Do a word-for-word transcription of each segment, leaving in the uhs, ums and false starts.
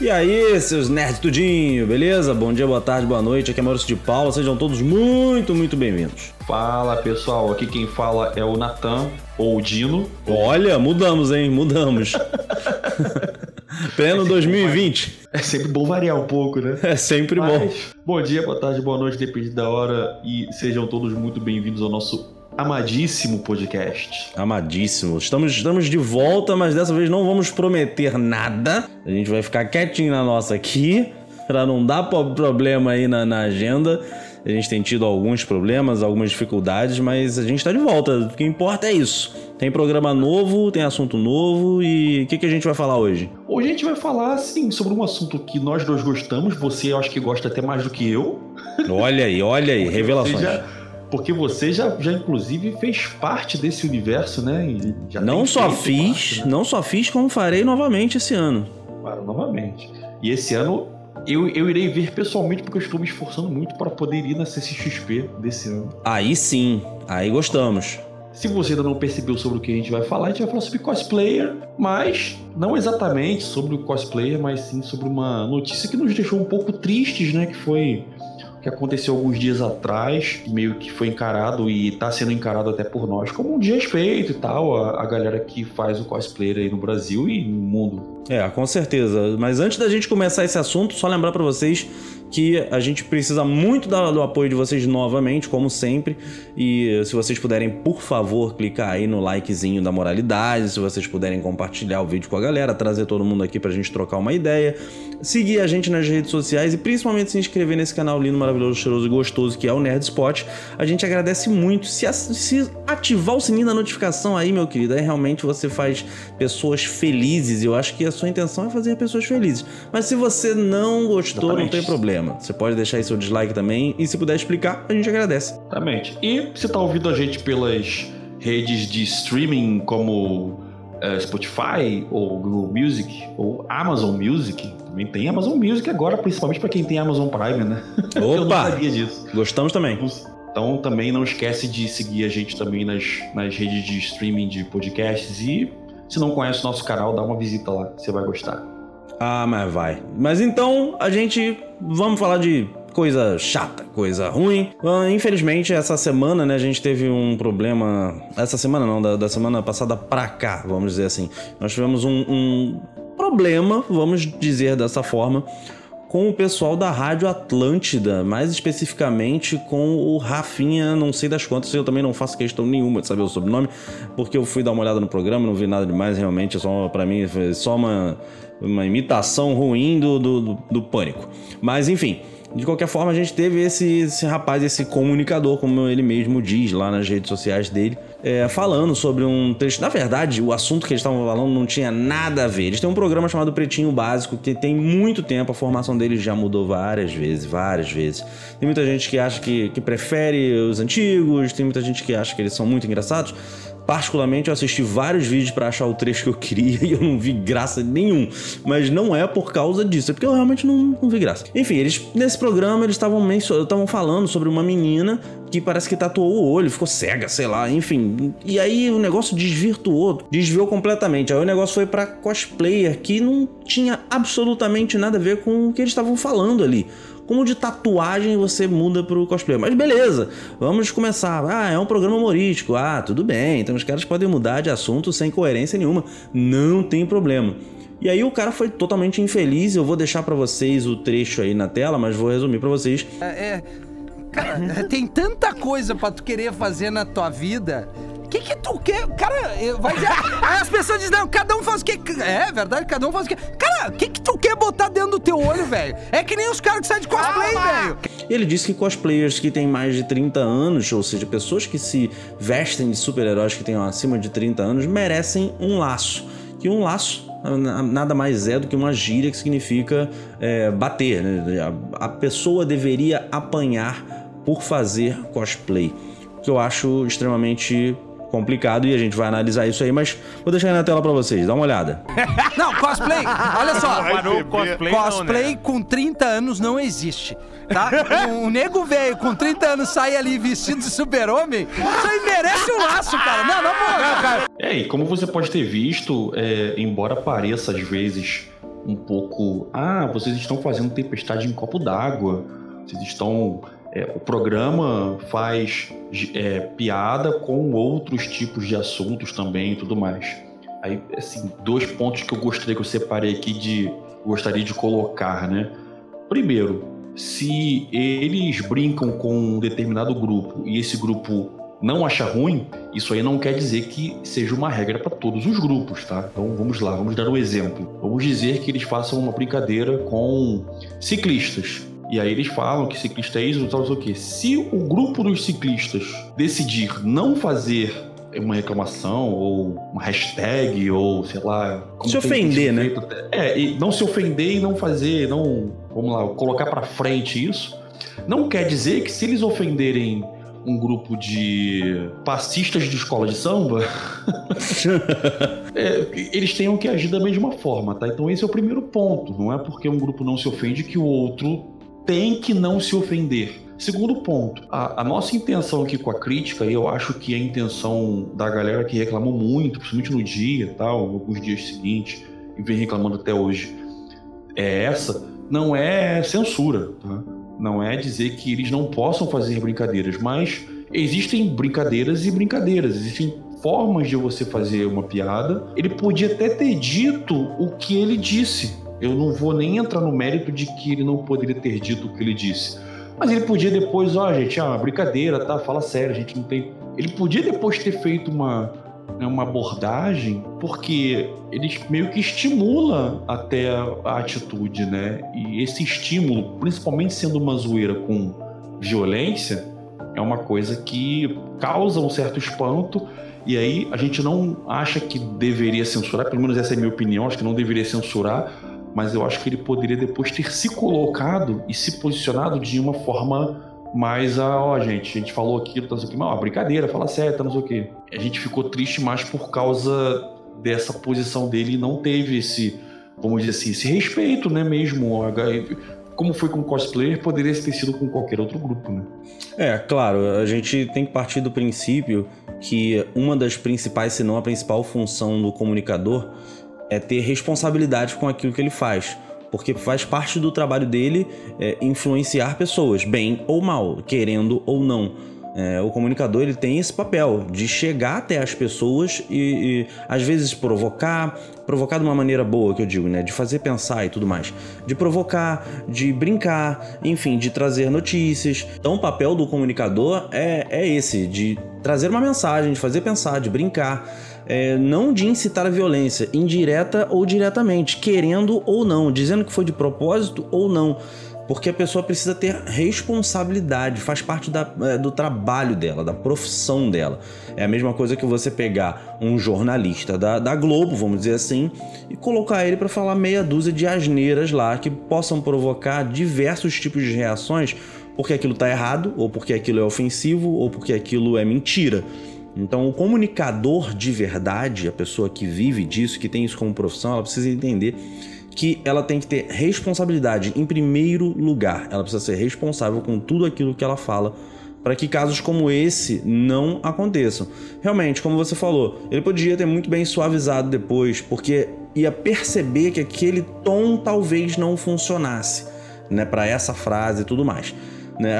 E aí, seus nerds tudinho, beleza? Bom dia, boa tarde, boa noite, aqui é Maurício de Paula, sejam todos muito, muito bem-vindos. Fala, pessoal, aqui quem fala é o Natan, ou o Dino. Olha, mudamos, hein? Mudamos. Pleno é dois mil e vinte. É sempre bom variar um pouco, né? É sempre Mas, bom. Bom dia, boa tarde, boa noite, depende da hora, e sejam todos muito bem-vindos ao nosso amadíssimo podcast. Amadíssimo. Estamos, estamos de volta, mas dessa vez não vamos prometer nada. A gente vai ficar quietinho na nossa aqui, pra não dar problema aí na, na agenda. A gente tem tido alguns problemas, algumas dificuldades, mas a gente tá de volta. O que importa é isso. Tem programa novo, tem assunto novo e o que, que a gente vai falar hoje? Hoje a gente vai falar, sim, sobre um assunto que nós dois gostamos. Você, eu acho que gosta até mais do que eu. Olha aí, olha aí, revelações. Porque você já, já, inclusive, fez parte desse universo, né? E já não só fiz, parte, né? não só fiz, como farei novamente esse ano. Claro, novamente. E esse ano eu, eu irei ver pessoalmente, porque eu estou me esforçando muito para poder ir na C C X P desse ano. Aí sim, aí gostamos. Se você ainda não percebeu sobre o que a gente vai falar, a gente vai falar sobre cosplayer, mas não exatamente sobre o cosplayer, mas sim sobre uma notícia que nos deixou um pouco tristes, né? Que foi... que aconteceu alguns dias atrás, meio que foi encarado e tá sendo encarado até por nós como um desrespeito e tal, a, a galera que faz o cosplay aí no Brasil e no mundo. É, com certeza. Mas antes da gente começar esse assunto, só lembrar pra vocês que a gente precisa muito da, do apoio de vocês novamente, como sempre. E se vocês puderem, por favor, clicar aí no likezinho da moralidade, se vocês puderem compartilhar o vídeo com a galera, trazer todo mundo aqui pra gente trocar uma ideia, seguir a gente nas redes sociais e principalmente se inscrever nesse canal lindo, maravilhoso, cheiroso e gostoso que é o Nerd Spot. A gente agradece muito. Se, a, se ativar o sininho da notificação aí, meu querido, aí realmente você faz pessoas felizes. Eu acho que a sua intenção é fazer pessoas felizes. Mas se você não gostou, exatamente, não tem problema. Você pode deixar aí seu dislike também e se puder explicar, a gente agradece. Exatamente. E você tá ouvindo a gente pelas redes de streaming como uh, Spotify ou Google Music ou Amazon Music. Também tem Amazon Music agora, principalmente para quem tem Amazon Prime, né? Opa! Eu não sabia disso. Gostamos também. Então também não esquece de seguir a gente também nas, nas redes de streaming de podcasts e se não conhece o nosso canal, dá uma visita lá, você vai gostar. Ah, mas vai. Mas então, a gente... Vamos falar de coisa chata, coisa ruim. Infelizmente, essa semana, né, a gente teve um problema... Essa semana não, da, da semana passada pra cá, vamos dizer assim. Nós tivemos um, um problema, vamos dizer dessa forma, com o pessoal da Rádio Atlântida, mais especificamente com o Rafinha, não sei das quantas, eu também não faço questão nenhuma de saber o sobrenome, porque eu fui dar uma olhada no programa, não vi nada demais, realmente, só pra mim, foi só uma, uma imitação ruim do, do, do, do Pânico. Mas, enfim, de qualquer forma, a gente teve esse, esse rapaz, esse comunicador, como ele mesmo diz lá nas redes sociais dele, É, falando sobre um texto. Na verdade, o assunto que eles estavam falando não tinha nada a ver. Eles têm um programa chamado Pretinho Básico, que tem muito tempo, a formação deles já mudou várias vezes, várias vezes. Tem muita gente que acha que, que prefere os antigos, tem muita gente que acha que eles são muito engraçados. Particularmente, eu assisti vários vídeos pra achar o trecho que eu queria e eu não vi graça nenhum. Mas não é por causa disso, é porque eu realmente não, não vi graça. Enfim, eles nesse programa, eles estavam menso- estavam falando sobre uma menina que parece que tatuou o olho, ficou cega, sei lá, enfim. E aí o negócio desvirtuou, desviou completamente. Aí o negócio foi pra cosplayer, que não tinha absolutamente nada a ver com o que eles estavam falando ali. Como de tatuagem você muda pro cosplay. Mas beleza, vamos começar. Ah, é um programa humorístico. Ah, tudo bem. Então os caras podem mudar de assunto sem coerência nenhuma. Não tem problema. E aí o cara foi totalmente infeliz. Eu vou deixar pra vocês o trecho aí na tela, mas vou resumir pra vocês. É, é, cara, tem tanta coisa pra tu querer fazer na tua vida... O que que tu quer? Cara, vai dizer... Aí as pessoas dizem, não, cada um faz o que... É verdade, cada um faz o que... Cara, o que que tu quer botar dentro do teu olho, velho? É que nem os caras que saem de cosplay, velho. Ele disse que cosplayers que têm mais de trinta anos, ou seja, pessoas que se vestem de super-heróis que tenham acima de trinta anos, merecem um laço. Que um laço nada mais é do que uma gíria que significa é, bater, né? A, a pessoa deveria apanhar por fazer cosplay. Que eu acho extremamente... complicado e a gente vai analisar isso aí, mas vou deixar aí na tela pra vocês, dá uma olhada. Não, cosplay, olha só, não, cosplay, cosplay não, né? Com trinta anos não existe, tá? Um nego velho com trinta anos sai ali vestido de super-homem, isso aí merece um laço, cara, não, não, não, cara. É, e como você pode ter visto, é, embora pareça às vezes um pouco... Ah, vocês estão fazendo tempestade em copo d'água. Vocês estão... É, o programa faz é, piada com outros tipos de assuntos também e tudo mais. Aí, assim, dois pontos que eu gostaria, que eu separei aqui de... Gostaria de colocar, né? Primeiro, se eles brincam com um determinado grupo e esse grupo não acha ruim, isso aí não quer dizer que seja uma regra para todos os grupos, tá? Então vamos lá, vamos dar um exemplo. Vamos dizer que eles façam uma brincadeira com ciclistas. E aí eles falam que ciclista é isso, tal, tal, o quê? Se o grupo dos ciclistas decidir não fazer uma reclamação, ou uma hashtag, ou sei lá... Como se ofender, né? É, e não se ofender e não fazer, não... Vamos lá, colocar pra frente isso. Não quer dizer que se eles ofenderem um grupo de passistas de escola de samba, é, eles tenham que agir da mesma forma, tá? Então esse é o primeiro ponto. Não é porque um grupo não se ofende que o outro tem que não se ofender. Segundo ponto, a, a nossa intenção aqui com a crítica, e eu acho que a intenção da galera que reclamou muito, principalmente no dia e tal, alguns dias seguintes, e vem reclamando até hoje, é essa, não é censura, tá? Não é dizer que eles não possam fazer brincadeiras, mas existem brincadeiras e brincadeiras, existem formas de você fazer uma piada. Ele podia até ter dito o que ele disse, eu não vou nem entrar no mérito de que ele não poderia ter dito o que ele disse. Mas ele podia depois, ó, oh, gente, é uma brincadeira, tá? Fala sério, a gente não tem... Ele podia depois ter feito uma, né, uma abordagem, porque ele meio que estimula até a atitude, né? E esse estímulo, principalmente sendo uma zoeira com violência, é uma coisa que causa um certo espanto, e aí a gente não acha que deveria censurar, pelo menos essa é a minha opinião, acho que não deveria censurar, mas eu acho que ele poderia depois ter se colocado e se posicionado de uma forma mais a, ó, gente, a gente falou aquilo, tá, não sei o que, mas ó, brincadeira, fala certo, tá, não sei o que. A gente ficou triste mais por causa dessa posição dele e não teve esse, vamos dizer assim, esse respeito, né, mesmo, como foi com o cosplayer, poderia ter sido com qualquer outro grupo, né? É, claro, a gente tem que partir do princípio que uma das principais, se não a principal função do comunicador é ter responsabilidade com aquilo que ele faz, porque faz parte do trabalho dele é, influenciar pessoas, bem ou mal, querendo ou não. É, o comunicador ele tem esse papel de chegar até as pessoas e, e às vezes provocar, provocar de uma maneira boa, que eu digo, né? De fazer pensar e tudo mais, de provocar, de brincar, enfim, de trazer notícias. Então o papel do comunicador é, é esse, de trazer uma mensagem, de fazer pensar, de brincar. É, não de incitar a violência, indireta ou diretamente, querendo ou não, dizendo que foi de propósito ou não, porque a pessoa precisa ter responsabilidade, faz parte da, é, do trabalho dela, da profissão dela. É a mesma coisa que você pegar um jornalista da, da Globo, vamos dizer assim, e colocar ele para falar meia dúzia de asneiras lá, que possam provocar diversos tipos de reações, porque aquilo tá errado, ou porque aquilo é ofensivo, ou porque aquilo é mentira. Então, o comunicador de verdade, a pessoa que vive disso, que tem isso como profissão, ela precisa entender que ela tem que ter responsabilidade em primeiro lugar. Ela precisa ser responsável com tudo aquilo que ela fala para que casos como esse não aconteçam. Realmente, como você falou, ele podia ter muito bem suavizado depois, porque ia perceber que aquele tom talvez não funcionasse, né, para essa frase e tudo mais.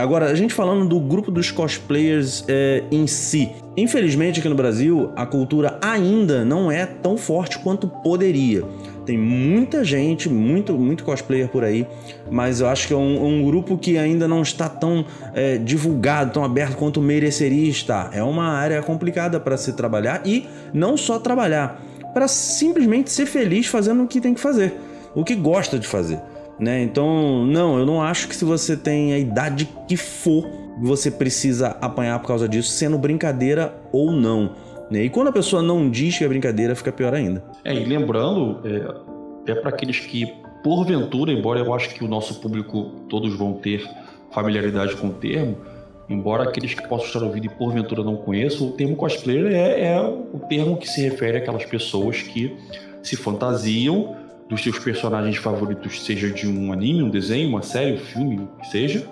Agora, a gente falando do grupo dos cosplayers é, em si. Infelizmente, aqui no Brasil, a cultura ainda não é tão forte quanto poderia. Tem muita gente, muito, muito cosplayer por aí, mas eu acho que é um, um grupo que ainda não está tão é, divulgado, tão aberto quanto mereceria estar. É uma área complicada para se trabalhar e não só trabalhar, para simplesmente ser feliz fazendo o que tem que fazer, o que gosta de fazer. Né? Então, não, eu não acho que se você tem a idade que for, você precisa apanhar por causa disso, sendo brincadeira ou não. Né? E quando a pessoa não diz que é brincadeira, fica pior ainda. É, e lembrando, é, é para aqueles que, porventura, embora eu acho que o nosso público, todos vão ter familiaridade com o termo, embora aqueles que possam estar ouvindo e porventura não conheçam, o termo cosplayer é, é o termo que se refere àquelas pessoas que se fantasiam dos seus personagens favoritos, seja de um anime, um desenho, uma série, um filme, seja,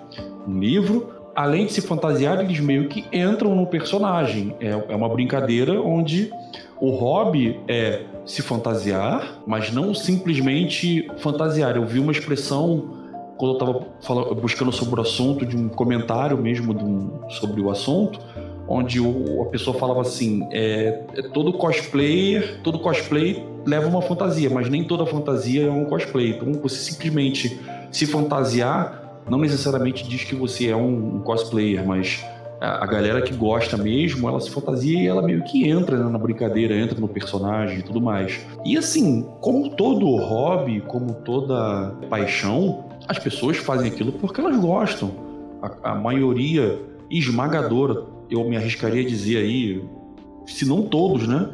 um livro. Além de se fantasiar, eles meio que entram no personagem. É uma brincadeira onde O hobby é se fantasiar, mas não simplesmente fantasiar. Eu vi uma expressão quando eu estava falando, buscando sobre o assunto, de um comentário mesmo de um, sobre o assunto, onde o, a pessoa falava assim, é, todo cosplayer, todo cosplay leva uma fantasia, mas nem toda fantasia é um cosplay. Então você simplesmente se fantasiar não necessariamente diz que você é um, um cosplayer, mas a, a galera que gosta mesmo, ela se fantasia e ela meio que entra, né, na brincadeira, entra no personagem e tudo mais. E assim, como todo hobby, como toda paixão, as pessoas fazem aquilo porque elas gostam. A, a maioria esmagadora, eu me arriscaria a dizer aí, se não todos, né?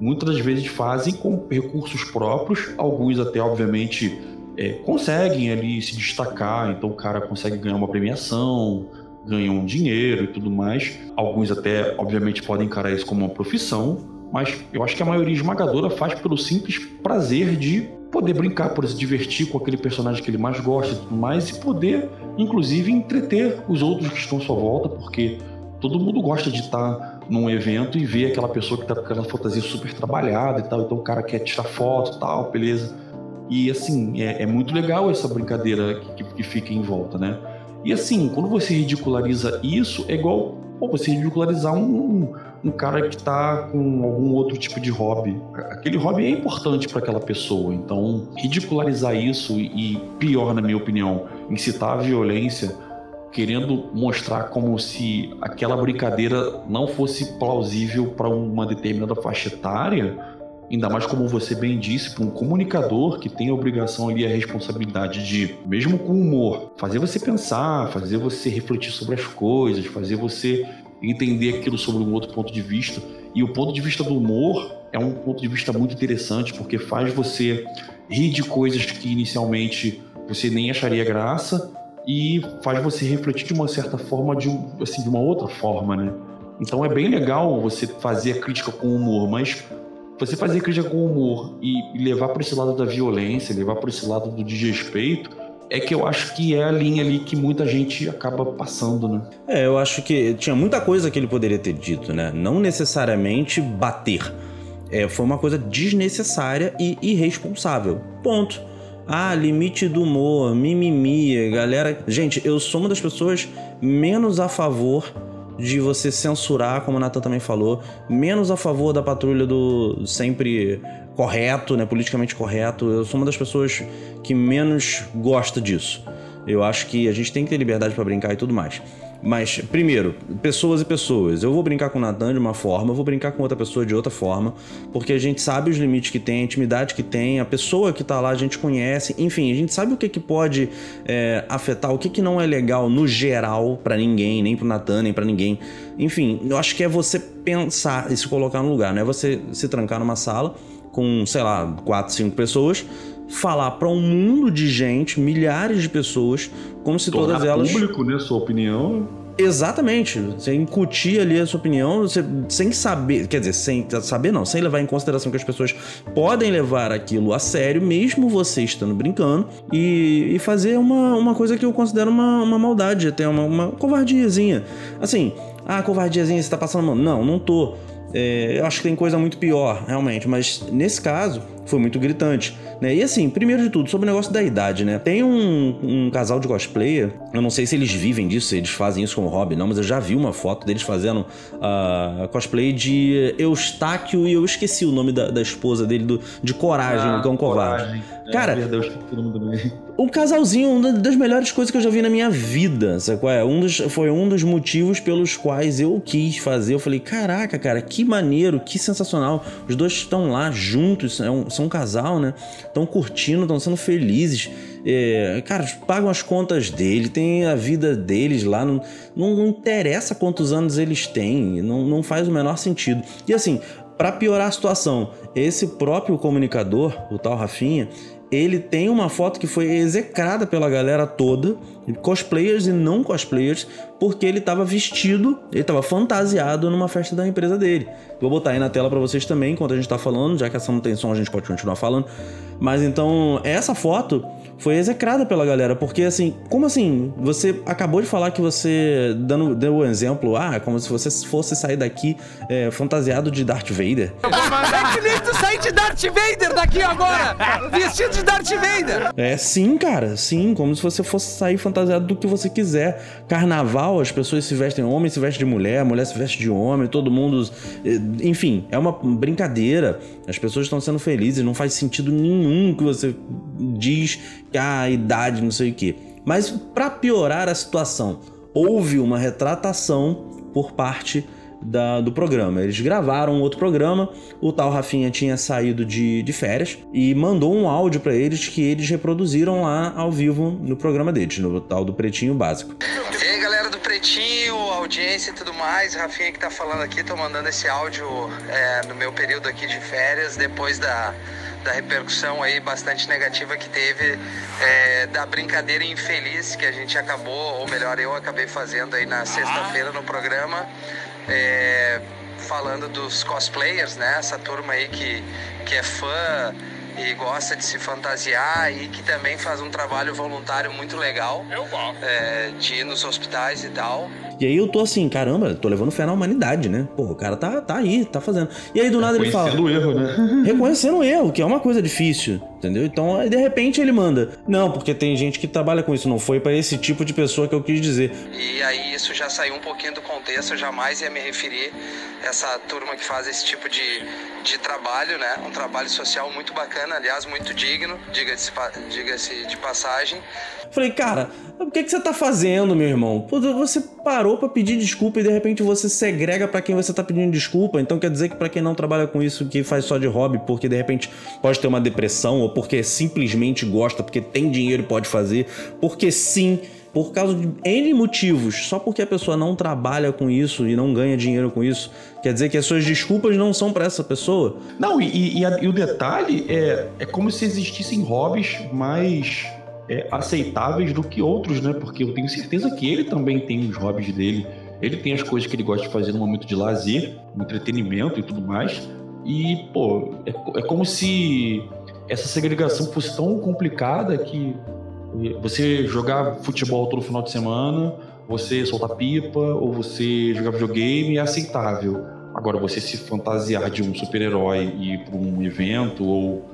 Muitas das vezes fazem com recursos próprios, alguns até, obviamente, é, conseguem ali se destacar, então o cara consegue ganhar uma premiação, ganha um dinheiro e tudo mais. Alguns até, obviamente, podem encarar isso como uma profissão, mas eu acho que a maioria esmagadora faz pelo simples prazer de poder brincar, poder se divertir com aquele personagem que ele mais gosta e tudo mais, e poder, inclusive, entreter os outros que estão à sua volta, porque todo mundo gosta de estar num evento e ver aquela pessoa que está com aquela fantasia super trabalhada e tal, então o cara quer tirar foto e tal, beleza. E assim, é, é muito legal essa brincadeira que, que fica em volta, né? E assim, quando você ridiculariza isso, é igual pô, você ridicularizar um, um cara que está com algum outro tipo de hobby. Aquele hobby é importante para aquela pessoa, então ridicularizar isso e, pior na minha opinião, incitar a violência, querendo mostrar como se aquela brincadeira não fosse plausível para uma determinada faixa etária, ainda mais como você bem disse, para um comunicador que tem a obrigação ali, a responsabilidade de, mesmo com humor, fazer você pensar, fazer você refletir sobre as coisas, fazer você entender aquilo sobre um outro ponto de vista. E o ponto de vista do humor é um ponto de vista muito interessante, porque faz você rir de coisas que inicialmente você nem acharia graça, e faz você refletir de uma certa forma, de, um, assim, de uma outra forma, né? Então é bem legal você fazer a crítica com humor, mas você fazer a crítica com humor e levar para esse lado da violência, levar para esse lado do desrespeito, é que eu acho que é a linha ali que muita gente acaba passando, né? É, eu acho que tinha muita coisa que ele poderia ter dito, né? Não necessariamente bater. É, foi uma coisa desnecessária e irresponsável. Ponto. Ah, limite do humor, mimimi, galera... Gente, eu sou uma das pessoas menos a favor de você censurar, como o Natan também falou, menos a favor da patrulha do sempre correto, né, politicamente correto. Eu sou uma das pessoas que menos gosta disso. Eu acho que a gente tem que ter liberdade pra brincar e tudo mais. Mas, primeiro, pessoas e pessoas. Eu vou brincar com o Natan de uma forma, eu vou brincar com outra pessoa de outra forma, porque a gente sabe os limites que tem, a intimidade que tem, a pessoa que tá lá a gente conhece, enfim, a gente sabe o que, que pode é, afetar, o que, que não é legal no geral pra ninguém, nem pro Natan, nem pra ninguém. Enfim, eu acho que é você pensar e se colocar no lugar, não é você se trancar numa sala com, sei lá, quatro, cinco pessoas, falar para um mundo de gente, milhares de pessoas, como se Tornar todas elas... público, né? Sua opinião... Exatamente. Você incutir ali a sua opinião, você, sem saber... Quer dizer, sem saber não, sem levar em consideração que as pessoas podem levar aquilo a sério, mesmo você estando brincando, e, e fazer uma, uma coisa que eu considero uma, uma maldade, até uma, uma covardiazinha. Assim, ah, covardiazinha, você tá passando mal. Não, não tô. É, eu acho que tem coisa muito pior, realmente, mas nesse caso foi muito gritante, né? E assim, primeiro de tudo, sobre o negócio da idade, né? Tem um, um casal de cosplayer, eu não sei se eles vivem disso, se eles fazem isso como hobby, não, mas eu já vi uma foto deles fazendo uh, cosplay de Eustáquio, e eu esqueci o nome da, da esposa dele, do, de Coragem, ah, o Cão Covarde. Cara, um casalzinho, uma das melhores coisas que eu já vi na minha vida, sabe qual é? Um dos, foi um dos motivos pelos quais eu quis fazer. Eu falei, caraca, cara, que maneiro, que sensacional. Os dois estão lá juntos, são, são um casal, né? Estão curtindo, estão sendo felizes. É, cara, pagam as contas dele, tem a vida deles lá, não, não, não interessa quantos anos eles têm, não, não faz o menor sentido. E assim, pra piorar a situação, esse próprio comunicador, o tal Rafinha, ele tem uma foto que foi execrada pela galera toda, cosplayers e não cosplayers, porque ele estava vestido, ele estava fantasiado numa festa da empresa dele. Vou botar aí na tela para vocês também, enquanto a gente está falando, já que essa não tem som, a gente pode continuar falando. Mas então, essa foto foi execrada pela galera, porque assim, como assim? Você acabou de falar que você, dando, deu um exemplo, ah, como se você fosse sair daqui é, fantasiado de Darth Vader. Eu vou mandar que sair de Darth Vader daqui agora, vestido de Darth Vader. É, sim, cara, sim, como se você fosse sair fantasiado do que você quiser. Carnaval, as pessoas se vestem, homem se veste de mulher, mulher se veste de homem, todo mundo, enfim, é uma brincadeira, as pessoas estão sendo felizes, não faz sentido nenhum que você diz que a idade, não sei o quê. Mas para piorar a situação, houve uma retratação por parte da, do programa. Eles gravaram outro programa, o tal Rafinha tinha saído de, de férias e mandou um áudio para eles que eles reproduziram lá ao vivo no programa deles, no tal do Pretinho Básico. E aí, galera do Pretinho, audiência e tudo mais, Rafinha que tá falando aqui, tô mandando esse áudio é, no meu período aqui de férias, depois da... da repercussão aí bastante negativa que teve é, da brincadeira infeliz que a gente acabou, ou melhor, eu acabei fazendo aí na sexta-feira no programa, é, falando dos cosplayers, né? Essa turma aí que, que é fã e gosta de se fantasiar e que também faz um trabalho voluntário muito legal, eu gosto. É, de ir nos hospitais e tal. E aí eu tô assim, caramba, tô levando fé na humanidade, né? Pô, o cara tá, tá aí, tá fazendo. E aí do nada ele fala... Reconhecendo o erro, né? Reconhecendo o erro, que é uma coisa difícil, entendeu? Então, aí de repente ele manda. Não, porque tem gente que trabalha com isso, não foi pra esse tipo de pessoa que eu quis dizer. E aí isso já saiu um pouquinho do contexto, eu jamais ia me referir a essa turma que faz esse tipo de, de trabalho, né? Um trabalho social muito bacana, aliás, muito digno, diga-se, diga-se de passagem. Falei, cara, o que, que você tá fazendo, meu irmão? Você parou pra pedir desculpa e de repente você segrega pra quem você tá pedindo desculpa. Então quer dizer que pra quem não trabalha com isso, que faz só de hobby, porque de repente pode ter uma depressão, ou porque simplesmente gosta, porque tem dinheiro e pode fazer, porque sim, por causa de N motivos, só porque a pessoa não trabalha com isso e não ganha dinheiro com isso, quer dizer que as suas desculpas não são pra essa pessoa? Não, e, e, a, e o detalhe é, é como se existissem hobbies mais... É, aceitáveis do que outros, né? Porque eu tenho certeza que ele também tem os hobbies dele, ele tem as coisas que ele gosta de fazer no momento de lazer, no entretenimento e tudo mais. E, pô, é, é como se essa segregação fosse tão complicada que você jogar futebol todo final de semana, você soltar pipa ou você jogar videogame é aceitável. Agora, você se fantasiar de um super-herói e ir para um evento ou...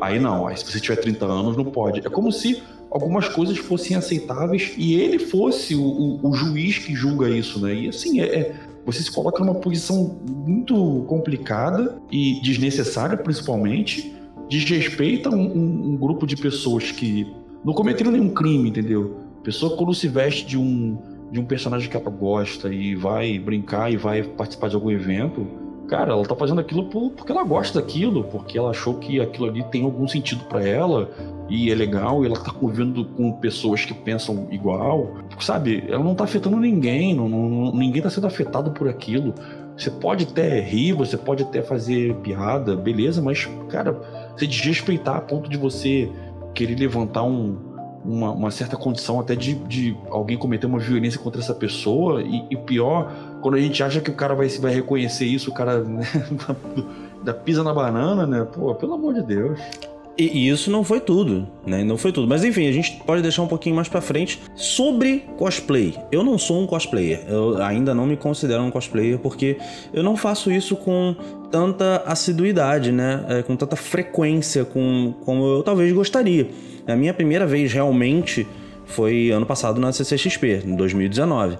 Aí não, aí se você tiver trinta anos não pode. É como se algumas coisas fossem aceitáveis e ele fosse o, o, o juiz que julga isso, né? E assim, é, é, você se coloca numa posição muito complicada e desnecessária, principalmente, desrespeita um, um, um grupo de pessoas que não cometeram nenhum crime, entendeu? Pessoa quando se veste de um, de um personagem que ela gosta e vai brincar e vai participar de algum evento... Cara, ela tá fazendo aquilo porque ela gosta daquilo, porque ela achou que aquilo ali tem algum sentido pra ela e é legal, e ela tá convivendo com pessoas que pensam igual, sabe? Ela não tá afetando ninguém, não, não, ninguém tá sendo afetado por aquilo. Você pode até rir, você pode até fazer piada, beleza, mas, cara, você desrespeitar a ponto de você querer levantar um, uma, uma certa condição até de, de alguém cometer uma violência contra essa pessoa e, e pior... Quando a gente acha que o cara vai, vai reconhecer isso, o cara, né, da pisa na banana, né? Pô, pelo amor de Deus. E isso não foi tudo, né? Não foi tudo. Mas enfim, a gente pode deixar um pouquinho mais pra frente sobre cosplay. Eu não sou um cosplayer. Eu ainda não me considero um cosplayer porque eu não faço isso com tanta assiduidade, né? É, com tanta frequência com, como eu talvez gostaria. A minha primeira vez realmente foi ano passado na C C X P, em dois mil e dezenove.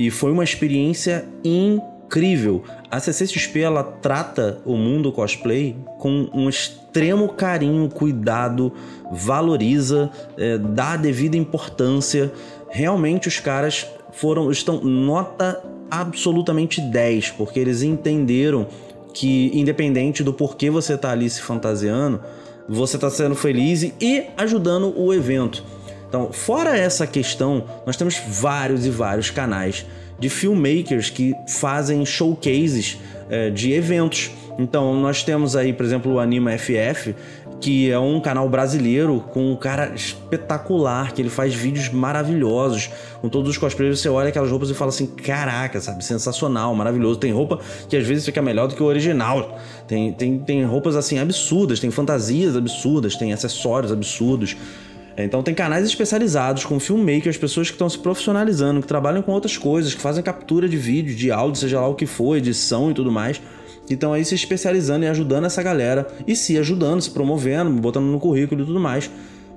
E foi uma experiência incrível. A C C X P, ela trata o mundo cosplay com um extremo carinho, cuidado, valoriza, é, dá a devida importância. Realmente os caras foram, estão nota absolutamente dez, porque eles entenderam que independente do porquê você está ali se fantasiando, você está sendo feliz e ajudando o evento. Então, fora essa questão, nós temos vários e vários canais de filmmakers que fazem showcases é, de eventos. Então, nós temos aí, por exemplo, o Anima F F, que é um canal brasileiro com um cara espetacular, que ele faz vídeos maravilhosos. Com todos os cosplayers, você olha aquelas roupas e fala assim, caraca, sabe? Sensacional, maravilhoso. Tem roupa que às vezes fica melhor do que o original. Tem, tem, tem roupas assim absurdas, tem fantasias absurdas, tem acessórios absurdos. Então tem canais especializados com filmmakers, pessoas que estão se profissionalizando, que trabalham com outras coisas, que fazem captura de vídeo, de áudio, seja lá o que for, edição e tudo mais. Então aí se especializando e ajudando essa galera, e se ajudando, se promovendo, botando no currículo e tudo mais.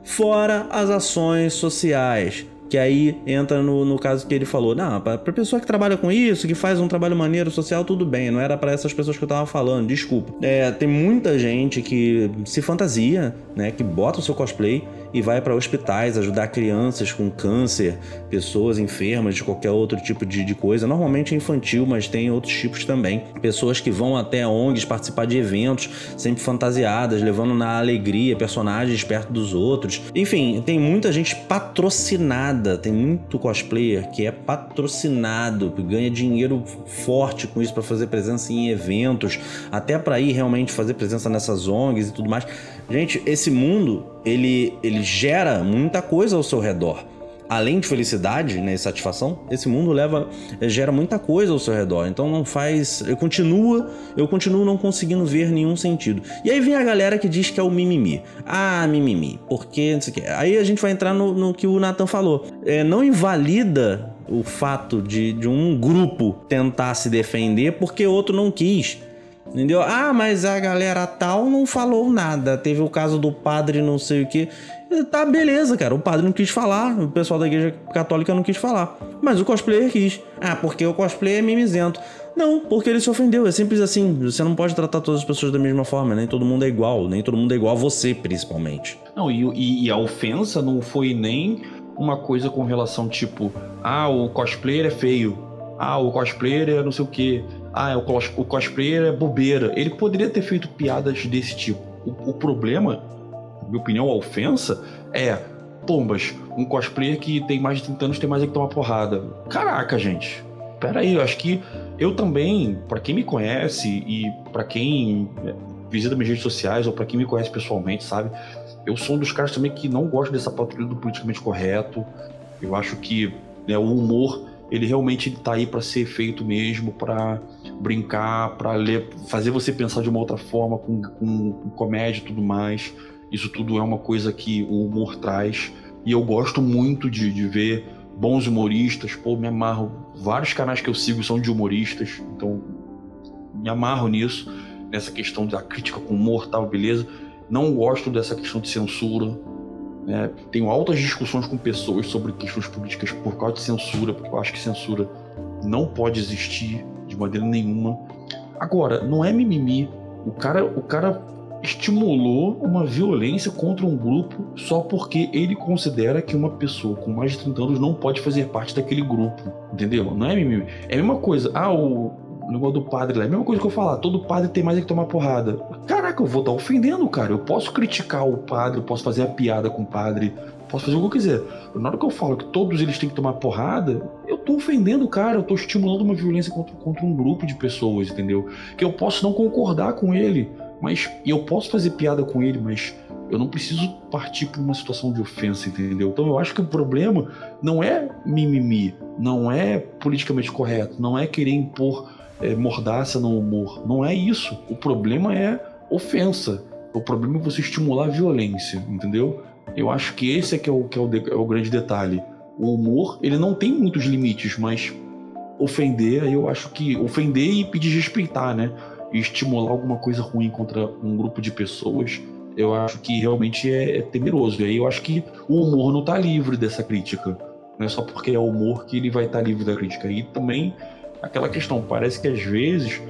Fora as ações sociais, que aí entra no, no caso que ele falou, não, pra, pra pessoa que trabalha com isso, que faz um trabalho maneiro social, tudo bem, não era pra essas pessoas que eu tava falando, desculpa. É, tem muita gente que se fantasia, né, que bota o seu cosplay e vai pra hospitais ajudar crianças com câncer, pessoas enfermas de qualquer outro tipo de, de coisa, normalmente é infantil, mas tem outros tipos também, pessoas que vão até O N Gs participar de eventos, sempre fantasiadas, levando na alegria personagens perto dos outros, enfim, tem muita gente patrocinada. Tem muito cosplayer que é patrocinado, que ganha dinheiro forte com isso para fazer presença em eventos, até para ir realmente fazer presença nessas O N Gs e tudo mais. Gente, esse mundo, ele, ele gera muita coisa ao seu redor. Além de felicidade, né, e satisfação, esse mundo leva, gera muita coisa ao seu redor. Então não faz... Eu continuo, eu continuo não conseguindo ver nenhum sentido. E aí vem a galera que diz que é o mimimi. Ah, mimimi. Porque não sei o quê. Aí a gente vai entrar no, no que o Natan falou. É, não invalida o fato de, de um grupo tentar se defender porque outro não quis. Entendeu? Ah, mas a galera tal não falou nada. Teve o caso do padre não sei o quê. Tá, beleza, cara. O padre não quis falar, o pessoal da igreja católica não quis falar. Mas o cosplayer quis. Ah, porque o cosplayer é mimizento. Não, porque ele se ofendeu. É simples assim. Você não pode tratar todas as pessoas da mesma forma. Nem todo mundo é igual. Nem todo mundo é igual a você, principalmente. Não, e, e, e a ofensa não foi nem uma coisa com relação tipo... Ah, o cosplayer é feio. Ah, o cosplayer é não sei o quê. Ah, o, cos- o cosplayer é bobeira. Ele poderia ter feito piadas desse tipo. O, o problema... minha opinião, a ofensa é pombas, um cosplayer que tem mais de trinta anos tem mais é que tomar porrada. Caraca, gente, peraí, eu acho que eu também, pra quem me conhece e pra quem visita minhas redes sociais ou pra quem me conhece pessoalmente, sabe, eu sou um dos caras também que não gosto dessa patrulha do politicamente correto. Eu acho que, né, o humor, ele realmente ele tá aí pra ser feito mesmo, pra brincar, pra ler, fazer você pensar de uma outra forma, com, com, com comédia e tudo mais. Isso tudo é uma coisa que o humor traz. E eu gosto muito de, de ver bons humoristas. Pô, me amarro. Vários canais que eu sigo são de humoristas. Então, me amarro nisso. Nessa questão da crítica com humor e tal, beleza. Não gosto dessa questão de censura. Né? Tenho altas discussões com pessoas sobre questões políticas por causa de censura. Porque eu acho que censura não pode existir de maneira nenhuma. Agora, não é mimimi. O cara... O cara estimulou uma violência contra um grupo só porque ele considera que uma pessoa com mais de trinta anos não pode fazer parte daquele grupo, entendeu? Não é mimimi. É a mesma coisa. Ah, o negócio do padre lá, é a mesma coisa que eu falar, todo padre tem mais é que tomar porrada. Caraca, eu vou estar ofendendo, cara. Eu posso criticar o padre, eu posso fazer a piada com o padre, posso fazer o que eu quiser. Na hora que eu falo que todos eles têm que tomar porrada, eu tô ofendendo o cara, eu tô estimulando uma violência contra, contra um grupo de pessoas, entendeu? Que eu posso não concordar com ele, mas e eu posso fazer piada com ele, mas eu não preciso partir para uma situação de ofensa, entendeu? Então eu acho que o problema não é mimimi, não é politicamente correto, não é querer impor é, mordaça no humor, não é isso. O problema é ofensa, o problema é você estimular a violência, entendeu? Eu acho que esse é que é o, que é o, de, é o grande detalhe. O humor, ele não tem muitos limites, mas ofender, eu acho que ofender e pedir respeitar, né? E estimular alguma coisa ruim contra um grupo de pessoas, eu acho que realmente é, é temeroso. E aí eu acho que o humor não tá livre dessa crítica. Não é só porque é o humor que ele vai estar tá livre da crítica. E também aquela questão, parece que às vezes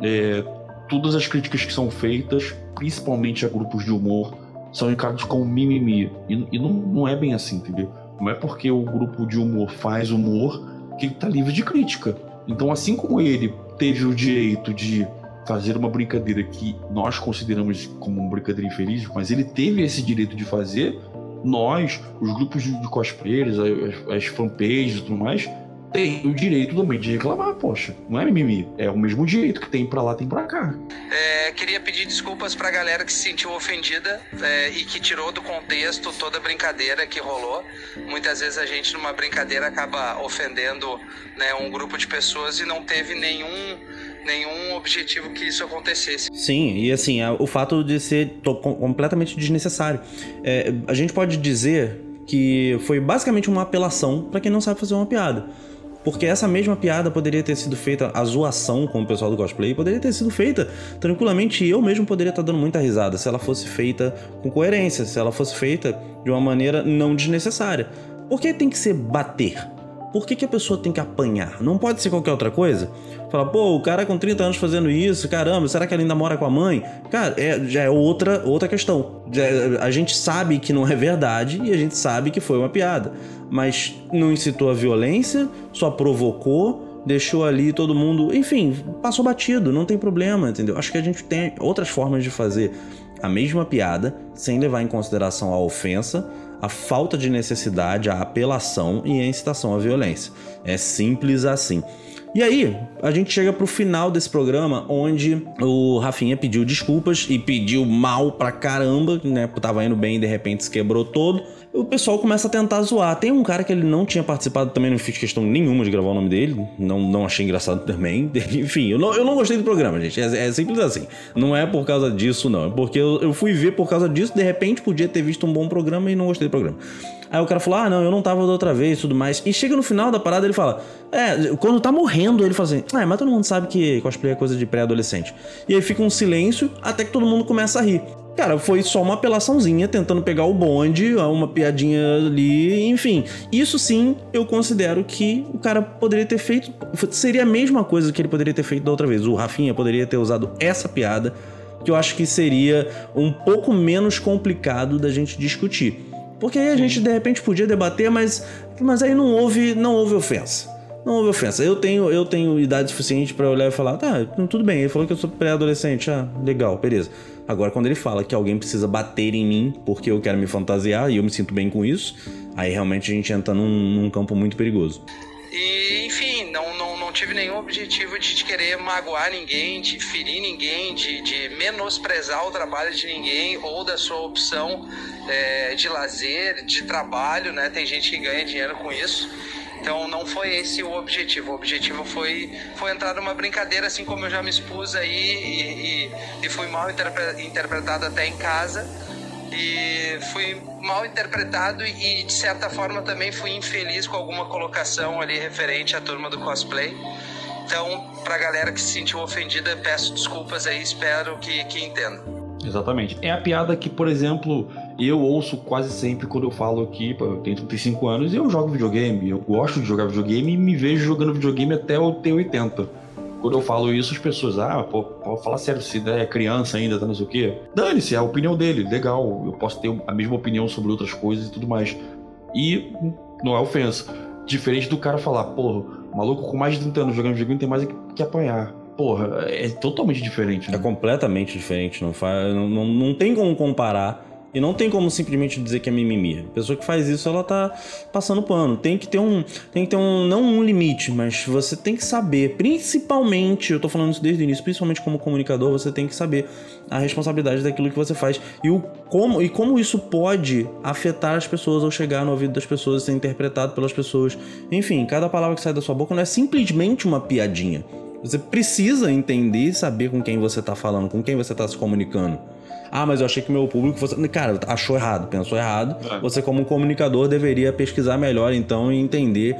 é, todas as críticas que são feitas, principalmente a grupos de humor, são encarados como mimimi. E, e não, não é bem assim, entendeu? Não é porque o grupo de humor faz humor que ele tá livre de crítica. Então assim como ele teve o direito de fazer uma brincadeira que nós consideramos como uma brincadeira infeliz, mas ele teve esse direito de fazer, nós, os grupos de cosplayers, as, as fanpages e tudo mais, tem o direito também de reclamar, poxa, não é mimimi, é o mesmo direito que tem pra lá, tem pra cá. É, queria pedir desculpas pra galera que se sentiu ofendida é, e que tirou do contexto toda a brincadeira que rolou. Muitas vezes a gente numa brincadeira acaba ofendendo, né, um grupo de pessoas e não teve nenhum nenhum objetivo que isso acontecesse. Sim, e assim, o fato de ser completamente desnecessário. É, a gente pode dizer que foi basicamente uma apelação para quem não sabe fazer uma piada. Porque essa mesma piada poderia ter sido feita, a zoação com o pessoal do cosplay, poderia ter sido feita tranquilamente e eu mesmo poderia estar dando muita risada se ela fosse feita com coerência, se ela fosse feita de uma maneira não desnecessária. Por que tem que ser bater? Por que, que a pessoa tem que apanhar? Não pode ser qualquer outra coisa? Fala, pô, o cara com trinta anos fazendo isso, caramba, será que ela ainda mora com a mãe? Cara, é, já é outra, outra questão. Já, a gente sabe que não é verdade e a gente sabe que foi uma piada. Mas não incitou a violência, só provocou, deixou ali todo mundo... Enfim, passou batido, não tem problema, entendeu? Acho que a gente tem outras formas de fazer a mesma piada, sem levar em consideração a ofensa, a falta de necessidade, a apelação e a incitação à violência. É simples assim. E aí, a gente chega pro final desse programa, onde o Rafinha pediu desculpas e pediu mal pra caramba, né? Tava indo bem e de repente se quebrou todo. O pessoal começa a tentar zoar. Tem um cara que ele não tinha participado, também não fiz questão nenhuma de gravar o nome dele. Não, não achei engraçado também. Enfim, eu não, eu não gostei do programa, gente. É, é simples assim. Não é por causa disso, não. É porque eu, eu fui ver por causa disso. De repente, podia ter visto um bom programa e não gostei do programa. Aí o cara falou, ah, não, eu não tava da outra vez e tudo mais. E chega no final da parada, ele fala... É, quando tá morrendo, ele fala assim... Ah, mas todo mundo sabe que cosplay é coisa de pré-adolescente. E aí fica um silêncio até que todo mundo começa a rir. Cara, foi só uma apelaçãozinha, tentando pegar o bonde, uma piadinha ali, enfim. Isso sim, eu considero que o cara poderia ter feito... Seria a mesma coisa que ele poderia ter feito da outra vez. O Rafinha poderia ter usado essa piada, que eu acho que seria um pouco menos complicado da gente discutir. Porque aí a gente, de repente, podia debater, mas, mas aí não houve, não houve ofensa. Não houve ofensa. Eu tenho, eu tenho idade suficiente pra olhar e falar, tá, tudo bem, ele falou que eu sou pré-adolescente, ah, legal, beleza. Agora, quando ele fala que alguém precisa bater em mim porque eu quero me fantasiar e eu me sinto bem com isso, aí realmente a gente entra num, num campo muito perigoso. E, enfim, não, não, não tive nenhum objetivo de querer magoar ninguém, de ferir ninguém, de, de menosprezar o trabalho de ninguém ou da sua opção é, de lazer, de trabalho, né? Tem gente que ganha dinheiro com isso. Então não foi esse o objetivo. O objetivo foi, foi entrar numa brincadeira, assim como eu já me expus aí e, e, e fui mal interpre- interpretado até em casa. E fui mal interpretado e, de certa forma, também fui infeliz com alguma colocação ali referente à turma do cosplay. Então, pra galera que se sentiu ofendida, peço desculpas aí, espero que, que entenda. Exatamente. É a piada que, por exemplo... Eu ouço quase sempre quando eu falo aqui, eu tenho trinta e cinco anos e eu jogo videogame, eu gosto de jogar videogame e me vejo jogando videogame até eu ter oitenta. Quando eu falo isso, as pessoas, ah, pô, fala sério, se é criança ainda, tá, não sei o quê. Dane-se, é a opinião dele, legal, eu posso ter a mesma opinião sobre outras coisas e tudo mais. E não é ofensa. Diferente do cara falar, porra, maluco com mais de trinta anos jogando videogame tem mais que apanhar. Porra, é totalmente diferente, né? É completamente diferente, não, faz, não, não, não tem como comparar. E não tem como simplesmente dizer que é mimimi. A pessoa que faz isso, ela tá passando pano. Tem que ter um, tem que ter um, não um limite, mas você tem que saber, principalmente, eu tô falando isso desde o início, principalmente como comunicador, você tem que saber a responsabilidade daquilo que você faz e, o, como, e como isso pode afetar as pessoas ou chegar no ouvido das pessoas, ser interpretado pelas pessoas. Enfim, cada palavra que sai da sua boca não é simplesmente uma piadinha. Você precisa entender e saber com quem você tá falando, com quem você tá se comunicando. Ah, mas eu achei que o meu público fosse... Cara, achou errado, pensou errado. É. Você, como comunicador, deveria pesquisar melhor, então, e entender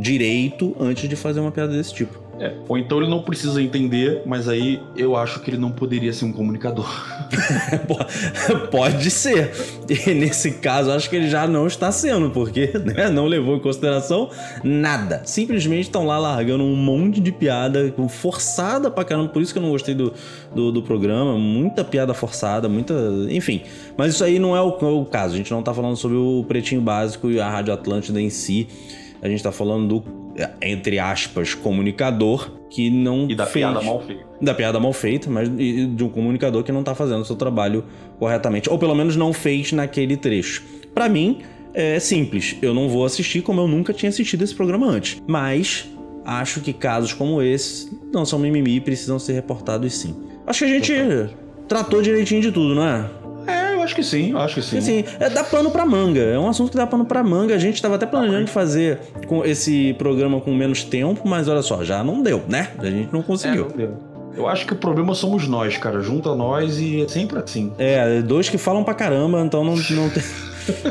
direito antes de fazer uma piada desse tipo. É. Ou então ele não precisa entender, mas aí eu acho que ele não poderia ser um comunicador. Pode ser. E nesse caso, acho que ele já não está sendo, porque, né, não levou em consideração nada. Simplesmente estão lá largando um monte de piada forçada pra caramba. Por isso que eu não gostei do, do, do programa. Muita piada forçada, muita... Enfim. Mas isso aí não é o, é o caso. A gente não tá falando sobre o Pretinho Básico e a Rádio Atlântida em si. A gente tá falando do, entre aspas, comunicador que não e da fez... piada mal feita. Da piada mal feita, mas de um comunicador que não tá fazendo o seu trabalho corretamente. Ou pelo menos não fez naquele trecho. Pra mim, é simples. Eu não vou assistir como eu nunca tinha assistido esse programa antes. Mas acho que casos como esse não são mimimi e precisam ser reportados, sim. Acho que a gente tratou direitinho de tudo, não é? Acho que sim, acho que sim. Assim, é dar pano pra manga, é um assunto que dá pano pra manga. A gente tava até planejando fazer com esse programa com menos tempo, mas olha só, já não deu, né? A gente não conseguiu. É, não deu. Eu acho que o problema somos nós, cara. Junta nós e é sempre assim. É, dois que falam pra caramba, então não, não tem...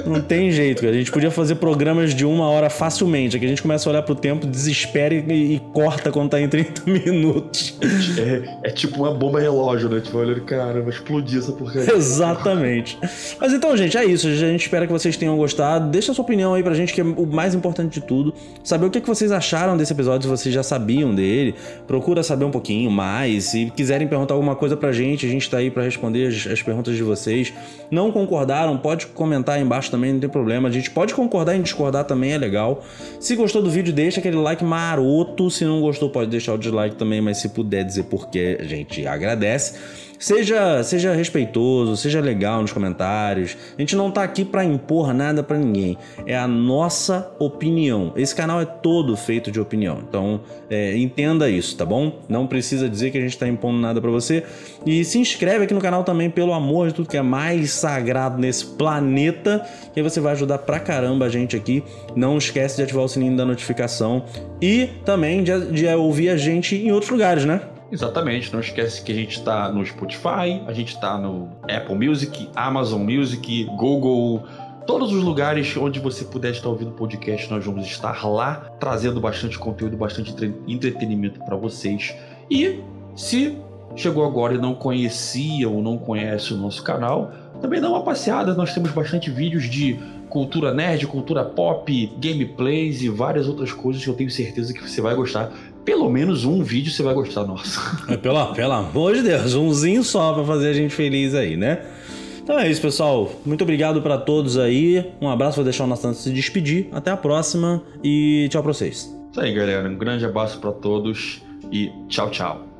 Não tem jeito, cara. A gente podia fazer programas de uma hora facilmente. É que a gente começa a olhar pro tempo, desespera e, e corta quando tá em trinta minutos. É, é tipo uma bomba relógio, né? Tipo, olha, cara, vai explodir essa porcaria. Exatamente. Mas então, gente, é isso. A gente espera que vocês tenham gostado. Deixa a sua opinião aí pra gente, que é o mais importante de tudo. Saber o que, é que vocês acharam desse episódio, se vocês já sabiam dele. Procura saber um pouquinho mais. Se quiserem perguntar alguma coisa pra gente, a gente tá aí pra responder as, as perguntas de vocês. Não concordaram? Pode comentar aí embaixo também, não tem problema, a gente pode concordar e discordar também, é legal. Se gostou do vídeo, deixa aquele like maroto, se não gostou pode deixar o dislike também, mas se puder dizer porquê, a gente agradece. Seja, seja respeitoso, seja legal nos comentários, a gente não tá aqui pra impor nada pra ninguém, é a nossa opinião, esse canal é todo feito de opinião, então é, entenda isso, tá bom? Não precisa dizer que a gente tá impondo nada pra você, e se inscreve aqui no canal também, pelo amor de tudo que é mais sagrado nesse planeta, que aí você vai ajudar pra caramba a gente aqui. Não esquece de ativar o sininho da notificação e também de, de ouvir a gente em outros lugares, né? Exatamente, não esquece que a gente tá no Spotify, a gente tá no Apple Music, Amazon Music, Google, todos os lugares onde você puder estar ouvindo podcast, nós vamos estar lá, trazendo bastante conteúdo, bastante entretenimento pra vocês. E se chegou agora e não conhecia ou não conhece o nosso canal, também dá uma passeada, nós temos bastante vídeos de cultura nerd, cultura pop, gameplays e várias outras coisas que eu tenho certeza que você vai gostar. Pelo menos um vídeo você vai gostar, nossa. É, pelo, pelo amor de Deus, umzinho só pra fazer a gente feliz aí, né? Então é isso, pessoal. Muito obrigado pra todos aí. Um abraço, vou deixar o Natan se despedir. Até a próxima e tchau pra vocês. Isso aí, galera. Um grande abraço pra todos e tchau, tchau.